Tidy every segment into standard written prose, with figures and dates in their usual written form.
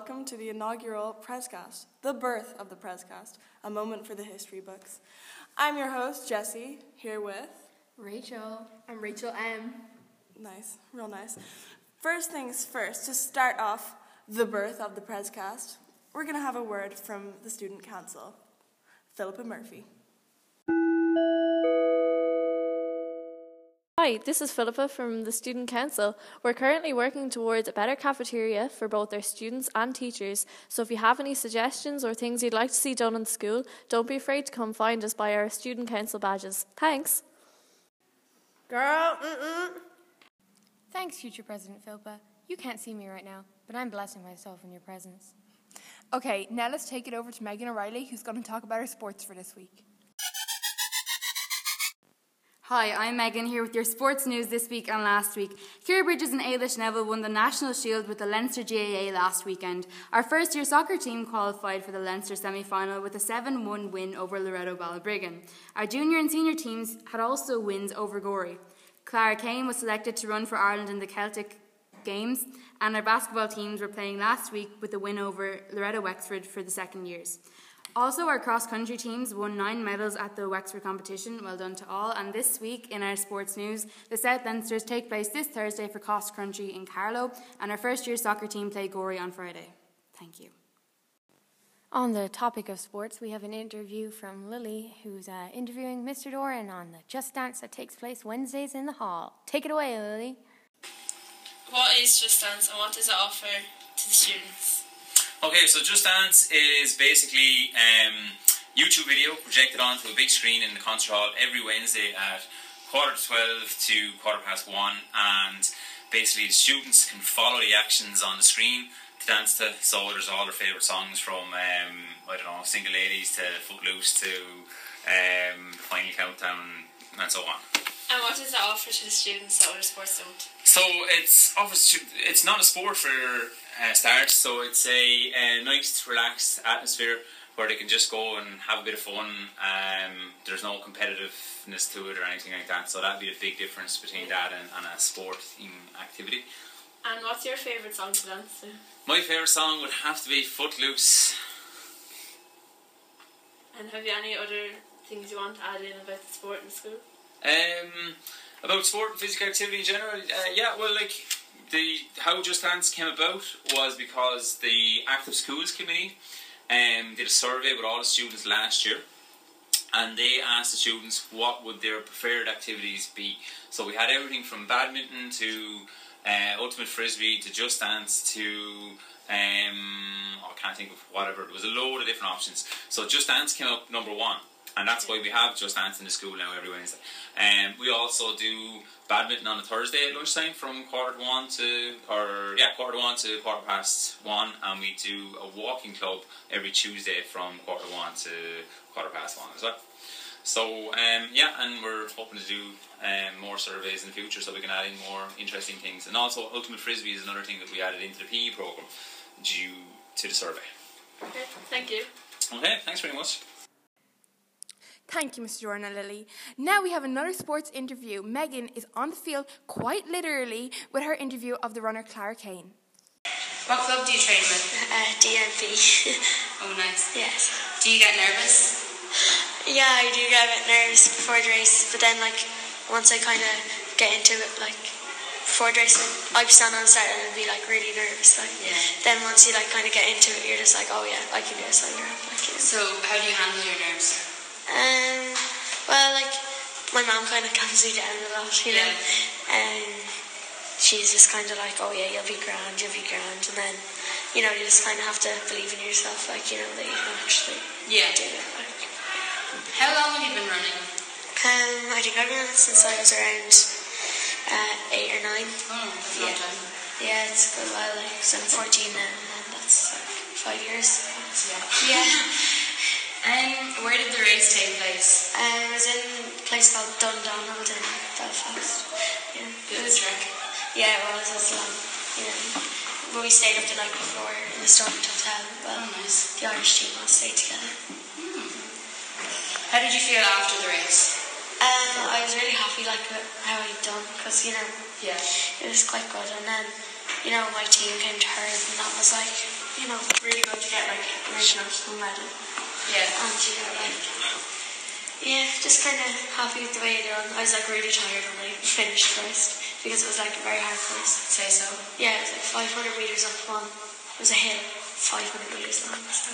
welcome to the inaugural Prescast, the birth of the Prescast, a moment for the history books. I'm your host, Jessie, here with... Rachel. I'm Rachel M. Nice, real nice. First things first, to start off the birth of the Prescast, we're going to have a word from the Student Council. Philippa Murphy. Hi, this is Philippa from the Student Council. We're currently working towards a better cafeteria for both our students and teachers, so if you have any suggestions or things you'd like to see done in school, don't be afraid to come find us by our Student Council badges. Thanks. Girl, Thanks, future President Philippa. You can't see me right now, but I'm blessing myself in your presence. Okay, now let's take it over to Megan O'Reilly, who's going to talk about her sports for this week. Hi, I'm Megan here with your sports news this week and last week. Ciara Bridges and Ailish Neville won the National Shield with the Leinster GAA last weekend. Our first-year soccer team qualified for the Leinster semi-final with a 7-1 win over Loreto Balbriggan. Our junior and senior teams had also wins over Gorey. Clara Kane was selected to run for Ireland in the Celtic Games, and our basketball teams were playing last week with a win over Loretto Wexford for the second years. Also, our cross-country teams won 9 medals at the Wexford competition. Well done to all. And this week in our sports news, the South Leinsters take place this Thursday for cross-country in Carlow, and our first-year soccer team play Gorey on Friday. Thank you. On the topic of sports, we have an interview from Lily, who's interviewing Mr. Doran on the Just Dance that takes place Wednesdays in the hall. Take it away, Lily. What is Just Dance and what does it offer to the students? Okay, so Just Dance is basically YouTube video projected onto a big screen in the concert hall every Wednesday at 12:15 to 1:15, and basically the students can follow the actions on the screen to dance to. So there's all their favourite songs from, I don't know, Single Ladies to Footloose to The Final Countdown and so on. And what does that offer to the students that other sports don't? So it's not a sport for starts, so it's a nice relaxed atmosphere where they can just go and have a bit of fun. There's no competitiveness to it or anything like that, so that'd be the big difference between that and a sport activity. And what's your favourite song to dance to? My favourite song would have to be Footloose. And have you any other things you want to add in about the sport in school? About sport and physical activity in general, yeah, well, like, how Just Dance came about was because the Active Schools Committee did a survey with all the students last year, and they asked the students what would their preferred activities be. So we had everything from badminton to ultimate frisbee to Just Dance to I can't think of whatever. There was a load of different options. So Just Dance came up #1. And that's why we have Just Dance in the school now every Wednesday. We also do badminton on a Thursday at lunchtime from 1:15 to 1:15 to 1:15, and we do a walking club every Tuesday from 1:15 to 1:15 as well. So yeah, and we're hoping to do more surveys in the future so we can add in more interesting things. And also ultimate frisbee is another thing that we added into the PE program due to the survey. Okay, thank you. Okay, thanks very much. Thank you, Mr. Doran and Lily. Now we have another sports interview. Megan is on the field, quite literally, with her interview of the runner Clara Kane. What club do you train with? DMP. Oh, nice. Yes. Do you get nervous? Yeah, I do get a bit nervous before the race, but then, like, once I kind of get into it, like, before the race, like, I'd be standing on the start and I'd be, like, really nervous. Like, yeah. Then once you, like, kind of get into it, you're just like, oh, yeah, I can do this. Like, yeah. So, how do you handle your nerves? Well, like, my mum kind of calms me down a lot, you know, and she's just kind of like, oh yeah, you'll be grand, and then, you know, you just kind of have to believe in yourself, like, you know, that you can actually do it. Like. How long have you been running? I think I've been running since I was around 8 or 9. Oh, that's a long time. Yeah, it's a good while, like, so I'm 14 now, and that's, like, 5 years. Yeah. Yeah. Where did the race take place? It was in a place called Dundonald in Belfast. Yeah. It was drunk. Yeah, it was long. Yeah. But we stayed up the night before in the Stormont Hotel. Well, oh, nice. The Irish team all stayed together. Hmm. How did you feel after the race? I was really happy, like, with how I'd done, because, you know, it was quite good. And then, you know, my team came to hers, and that was, like, you know, really good to get like a national school medal. Yeah. And you know, like, yeah, just kind of happy with the way it went. I was like really tired when I finished first because it was like a very hard course. I'd say so. Yeah, it was like 500 meters up one. It was a hill, 500 meters long. So.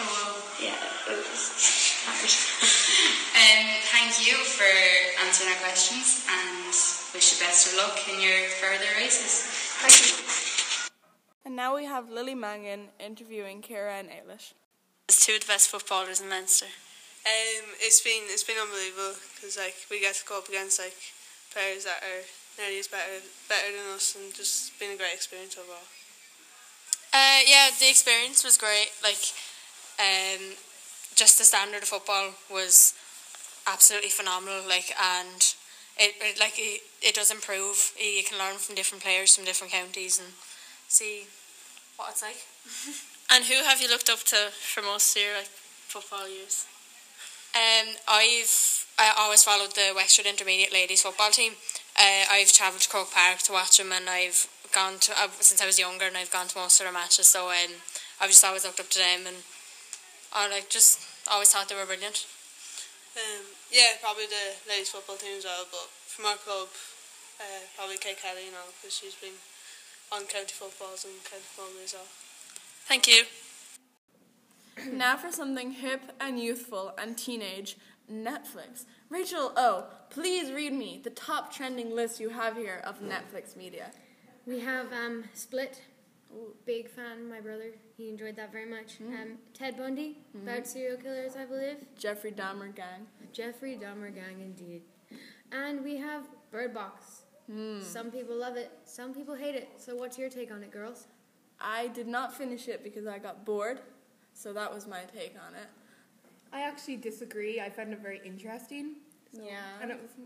Oh wow. Yeah, it was hard. Thank you for answering our questions and wish you best of luck in your further races. Thank you. And now we have Lily Mangan interviewing Ciara and Ailish. It's two of the best footballers in Leinster. It's been unbelievable because like we get to go up against like players that are nearly as better than us, and just been a great experience overall. Yeah, the experience was great. Like, just the standard of football was absolutely phenomenal. Like, and it does improve. You can learn from different players from different counties and see what it's like. And who have you looked up to for most of your like football years? I always followed the Wexford Intermediate Ladies Football Team. I've travelled to Croke Park to watch them, and I've gone to since I was younger, and I've gone to most of their matches. So I've just always looked up to them, and I like just always thought they were brilliant. Yeah, probably the ladies football team as well, but from our club, probably Kate Kelly, you know, because she's been on county footballs and county football as well. Thank you. Now for something hip and youthful and teenage, Netflix. Rachel O, please read me the top trending list you have here of Netflix media. We have Split. Oh, big fan, my brother. He enjoyed that very much. Ted Bundy, about serial killers, I believe. Jeffrey Dahmer Gang. Jeffrey Dahmer Gang, indeed. And we have Bird Box. Some people love it, some people hate it. So what's your take on it, girls? I did not finish it because I got bored. So that was my take on it. I actually disagree. I found it very interesting. So. Yeah. And it was a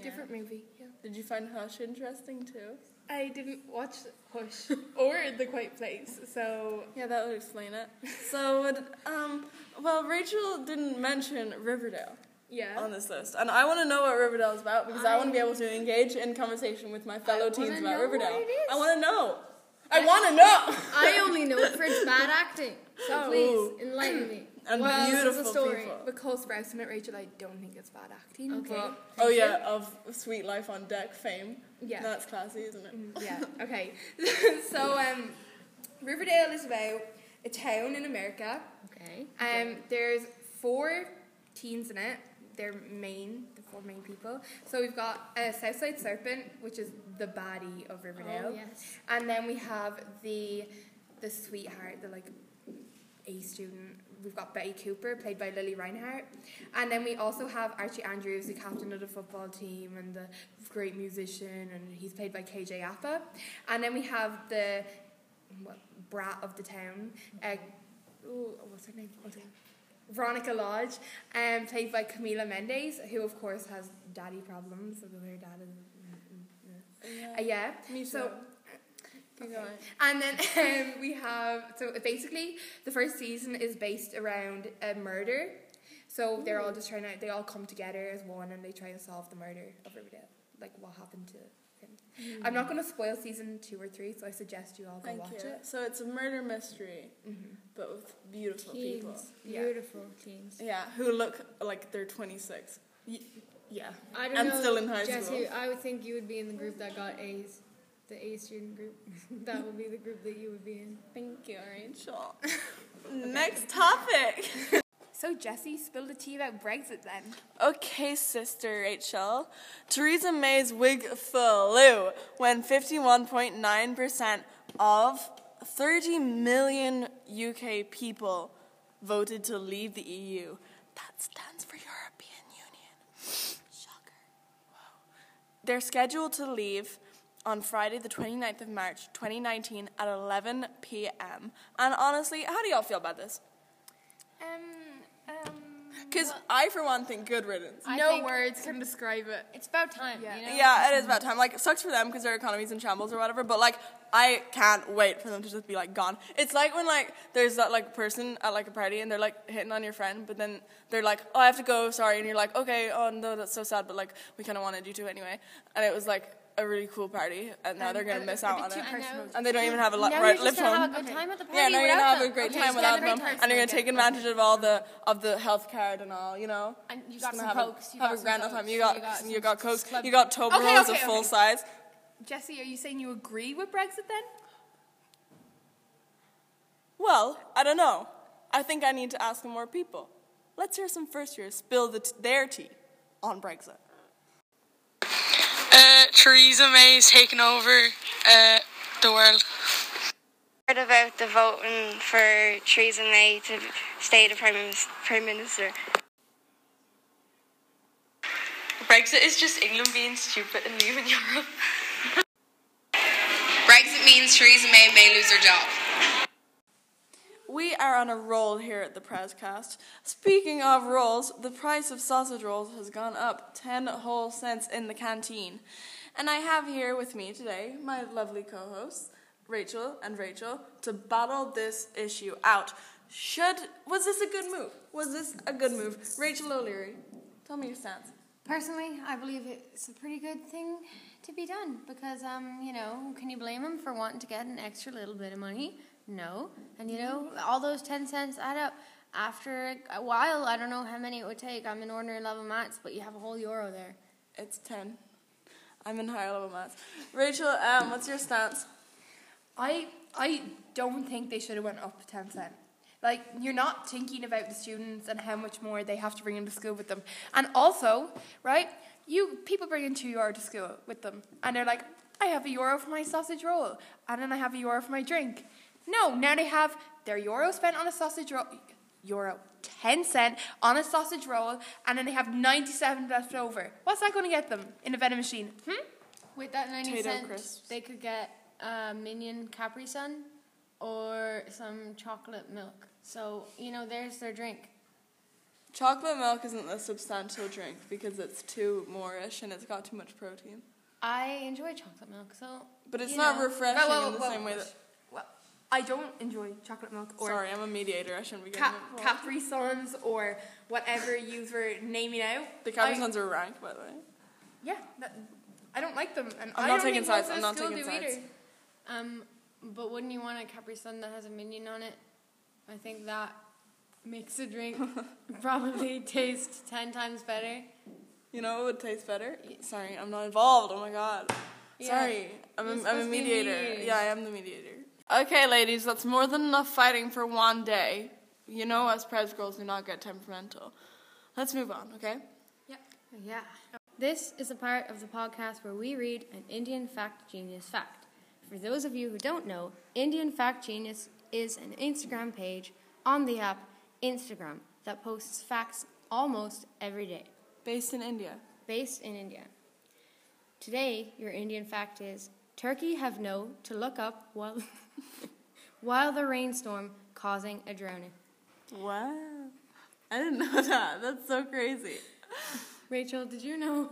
different movie. Yeah. Did you find Hush interesting too? I didn't watch Hush or The Quiet Place, so... Yeah, that would explain it. So, well, Rachel didn't mention Riverdale on this list. And I want to know what Riverdale is about because I want to be able to engage in conversation with my fellow teens about Riverdale. What it is. I want to know. I want to know. I only know it for its bad acting. So please, enlighten me. And well, beautiful the story. People. With Cole Sprouse in it, Rachel, I don't think it's bad acting. Okay. But, of Sweet Life on Deck fame. Yeah. That's classy, isn't it? Yeah. Okay. So, Riverdale is about a town in America. Okay. There's four teens in it. They're the four main people. So we've got Southside Serpent, which is the baddie of Riverdale. Oh, yes. And then we have the sweetheart, the like A student. We've got Betty Cooper, played by Lily Reinhart. And then we also have Archie Andrews, the captain of the football team and the great musician, and he's played by KJ Apa. And then we have the brat of the town, what's her name? Veronica Lodge, played by Camila Mendes, who of course has daddy problems with her dad. Me too. So, okay. And then we have, so basically the first season is based around a murder, so they're all just they all come together as one and they try and solve the murder of Riverdale, like what happened to him. I'm not going to spoil season 2 or 3, so I suggest you all go watch it. So it's a murder mystery, but with beautiful people. Beautiful teens. Yeah, who look like they're 26. Yeah, I don't know. And still in high school. I would think you would be in the group that got A's. The A student group. That would be the group that you would be in. Thank you, Rachel. Next topic. So, Jessie, spill the tea about Brexit then. Okay, sister Rachel. Theresa May's wig flew when 51.9% of 30 million UK people voted to leave the EU. That stands for European Union. Shocker. Wow. They're scheduled to leave on Friday the 29th of March 2019 at 11 p.m. And honestly, how do y'all feel about this? Because I for one think good riddance. No words can describe it. It's about time, you know? Yeah, it is about time. Like, it sucks for them because their economy's in shambles or whatever, but like, I can't wait for them to just be like gone. It's like when like there's that like person at like a party and they're like hitting on your friend, but then they're like, oh, I have to go, sorry, and you're like, okay, oh no, that's so sad, but like we kind of wanted you to anyway. And it was like a really cool party, and now they're going to miss out on it. And they don't even have a lot. Right, live home. Yeah, now you're going to have a great time without them, and you're going to take advantage of all the health card and all, you know. And you got some Cokes. Have a grand old time. You got Cokes. You got Toblerones of full size. Jessie, are you saying you agree with Brexit then? Well, I don't know. I think I need to ask more people. Let's hear some first-years spill their tea on Brexit. Theresa May is taking over the world. I heard about the voting for Theresa May to stay the Prime Minister. Brexit is just England being stupid and leaving Europe. Brexit means Theresa May may lose her job. We are on a roll here at the Prezcast. Speaking of rolls, the price of sausage rolls has gone up 10 whole cents in the canteen. And I have here with me today my lovely co-hosts, Rachel and Rachel, to battle this issue out. Was this a good move? Was this a good move? Rachel O'Leary, tell me your stance. Personally, I believe it's a pretty good thing to be done because, you know, can you blame them for wanting to get an extra little bit of money? No, and you know, all those 10 cents add up. After a while, I don't know how many it would take. I'm in ordinary level maths, but you have a whole euro there. It's 10. I'm in higher level maths. Rachel, what's your stance? I don't think they should have went up 10 cents. Like, you're not thinking about the students and how much more they have to bring into school with them. And also, right, people bring in €2 to school with them, and they're like, I have €1 for my sausage roll, and then I have €1 for my drink. No, now they have their euro spent on a sausage roll, 10 cent on a sausage roll, and then they have 97 left over. What's that going to get them in a vending machine? With that 90 cents, they could get a Minion Capri Sun or some chocolate milk. So, you know, there's their drink. Chocolate milk isn't a substantial drink because it's too moorish and it's got too much protein. I enjoy chocolate milk, so... But it's not refreshing in the same way that... I don't enjoy chocolate milk or... Sorry, I'm a mediator. I shouldn't be getting it. Capri Suns or whatever you were naming out. The Capri Suns are ranked, by the way. Yeah. I don't like them. And I'm not taking sides. I'm not taking sides. But wouldn't you want a Capri Sun that has a Minion on it? I think that makes a drink probably taste 10 times better. You know what would taste better? Sorry, I'm not involved. Oh, my God. Yeah. Sorry. I'm a mediator. Yeah, I am the mediator. Okay, ladies, that's more than enough fighting for one day. You know us Prez girls do not get temperamental. Let's move on, okay? Yep. Yeah. This is a part of the podcast where we read an Indian Fact Genius fact. For those of you who don't know, Indian Fact Genius is an Instagram page on the app Instagram that posts facts almost every day. Based in India. Based in India. Today, your Indian fact is... Turkey have no to look up while the rainstorm causing a drowning. Wow. I didn't know that. That's so crazy. Rachel, did you know?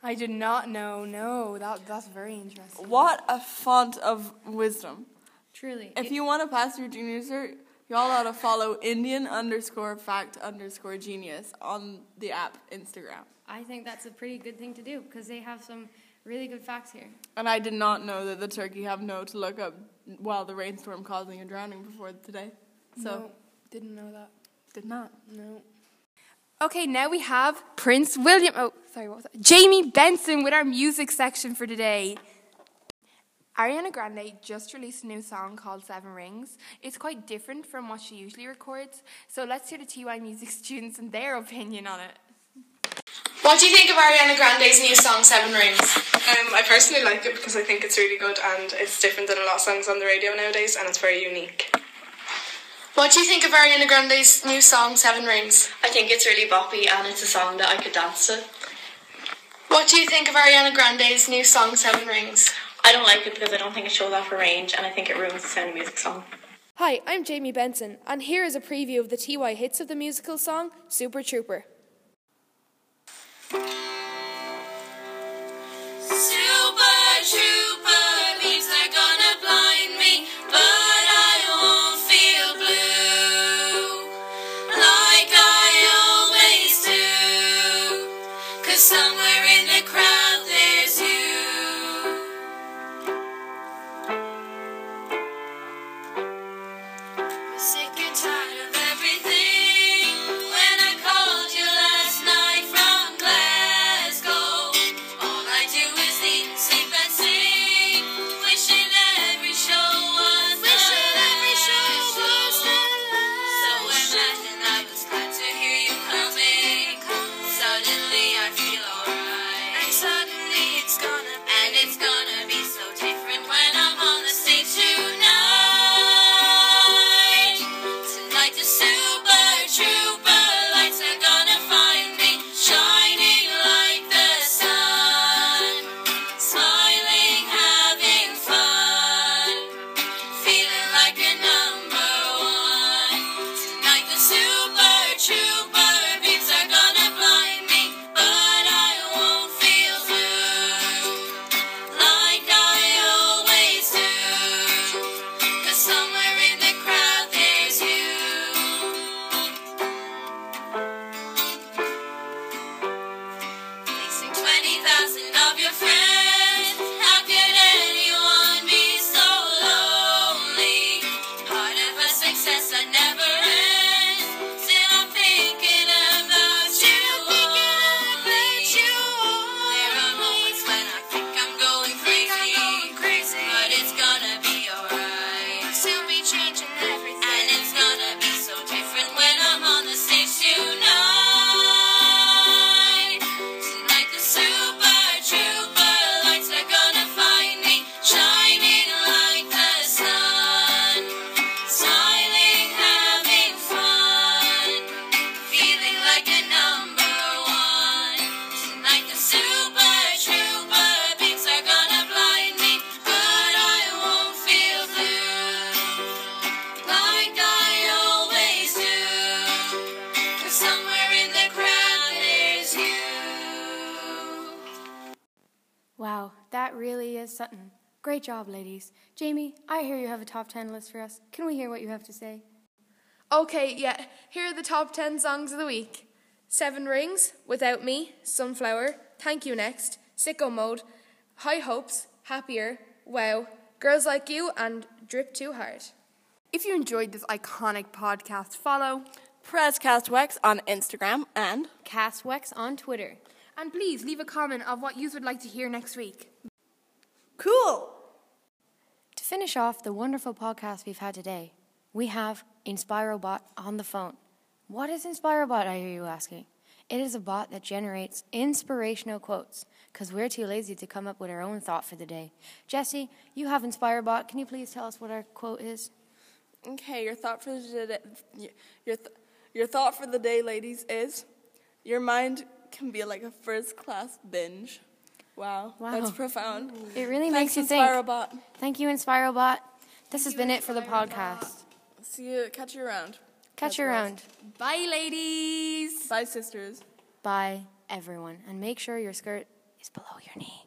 I did not know. No, that's very interesting. What a font of wisdom. Truly. If you want to pass your junior cert, y'all ought to follow Indian_fact_genius on the app Instagram. I think that's a pretty good thing to do because they have some... really good facts here. And I did not know that the turkey have no to look up while the rainstorm causing a drowning before today. So no, didn't know that. Did not. No. Okay, now we have Prince William. Oh, sorry, what was that? Jamie Benson with our music section for today. Ariana Grande just released a new song called 7 Rings. It's quite different from what she usually records. So let's hear the TY Music students and their opinion on it. What do you think of Ariana Grande's new song, 7 Rings? I personally like it because I think it's really good and it's different than a lot of songs on the radio nowadays and it's very unique. What do you think of Ariana Grande's new song, 7 Rings? I think it's really boppy and it's a song that I could dance to. What do you think of Ariana Grande's new song, 7 Rings? I don't like it because I don't think it shows off her range and I think it ruins the sound of music song. Hi, I'm Jamie Benson and here is a preview of the TY hits of the musical song, Super Trooper. Super Trooper means they're gonna blind me, but I won't feel blue, like I always do, 'cause somewhere in the crowd there's you. Sick and tired of everything. When I called you last night from Glasgow, all I do is eat and sleep and sing. Wishing every show was the last. So when I was glad to hear you coming. Suddenly I feel alright. And suddenly it's gonna be. And it's gonna be so different when I'm on the stage tonight. Sutton. Great job, ladies. Jamie, I hear you have a top 10 list for us. Can we hear what you have to say? Okay, yeah. Here are the top 10 songs of the week. 7 Rings, Without Me, Sunflower, Thank You Next, Sicko Mode, High Hopes, Happier, Wow, Girls Like You, and Drip Too Hard. If you enjoyed this iconic podcast, follow PresCastWex on Instagram and CastWex on Twitter. And please leave a comment of what you would like to hear next week. Cool! To finish off the wonderful podcast we've had today, we have InspiroBot on the phone. What is InspiroBot, I hear you asking? It is a bot that generates inspirational quotes, because we're too lazy to come up with our own thought for the day. Jesse, you have InspiroBot. Can you please tell us what our quote is? Okay, your thought for the day, your thought for the day, ladies, is your mind can be like a first-class binge. Wow, that's profound. It really makes you think. Thank you, InspiroBot. This has been it for the podcast. See you. Catch you around. Catch you around. Bye, ladies. Bye, sisters. Bye, everyone. And make sure your skirt is below your knee.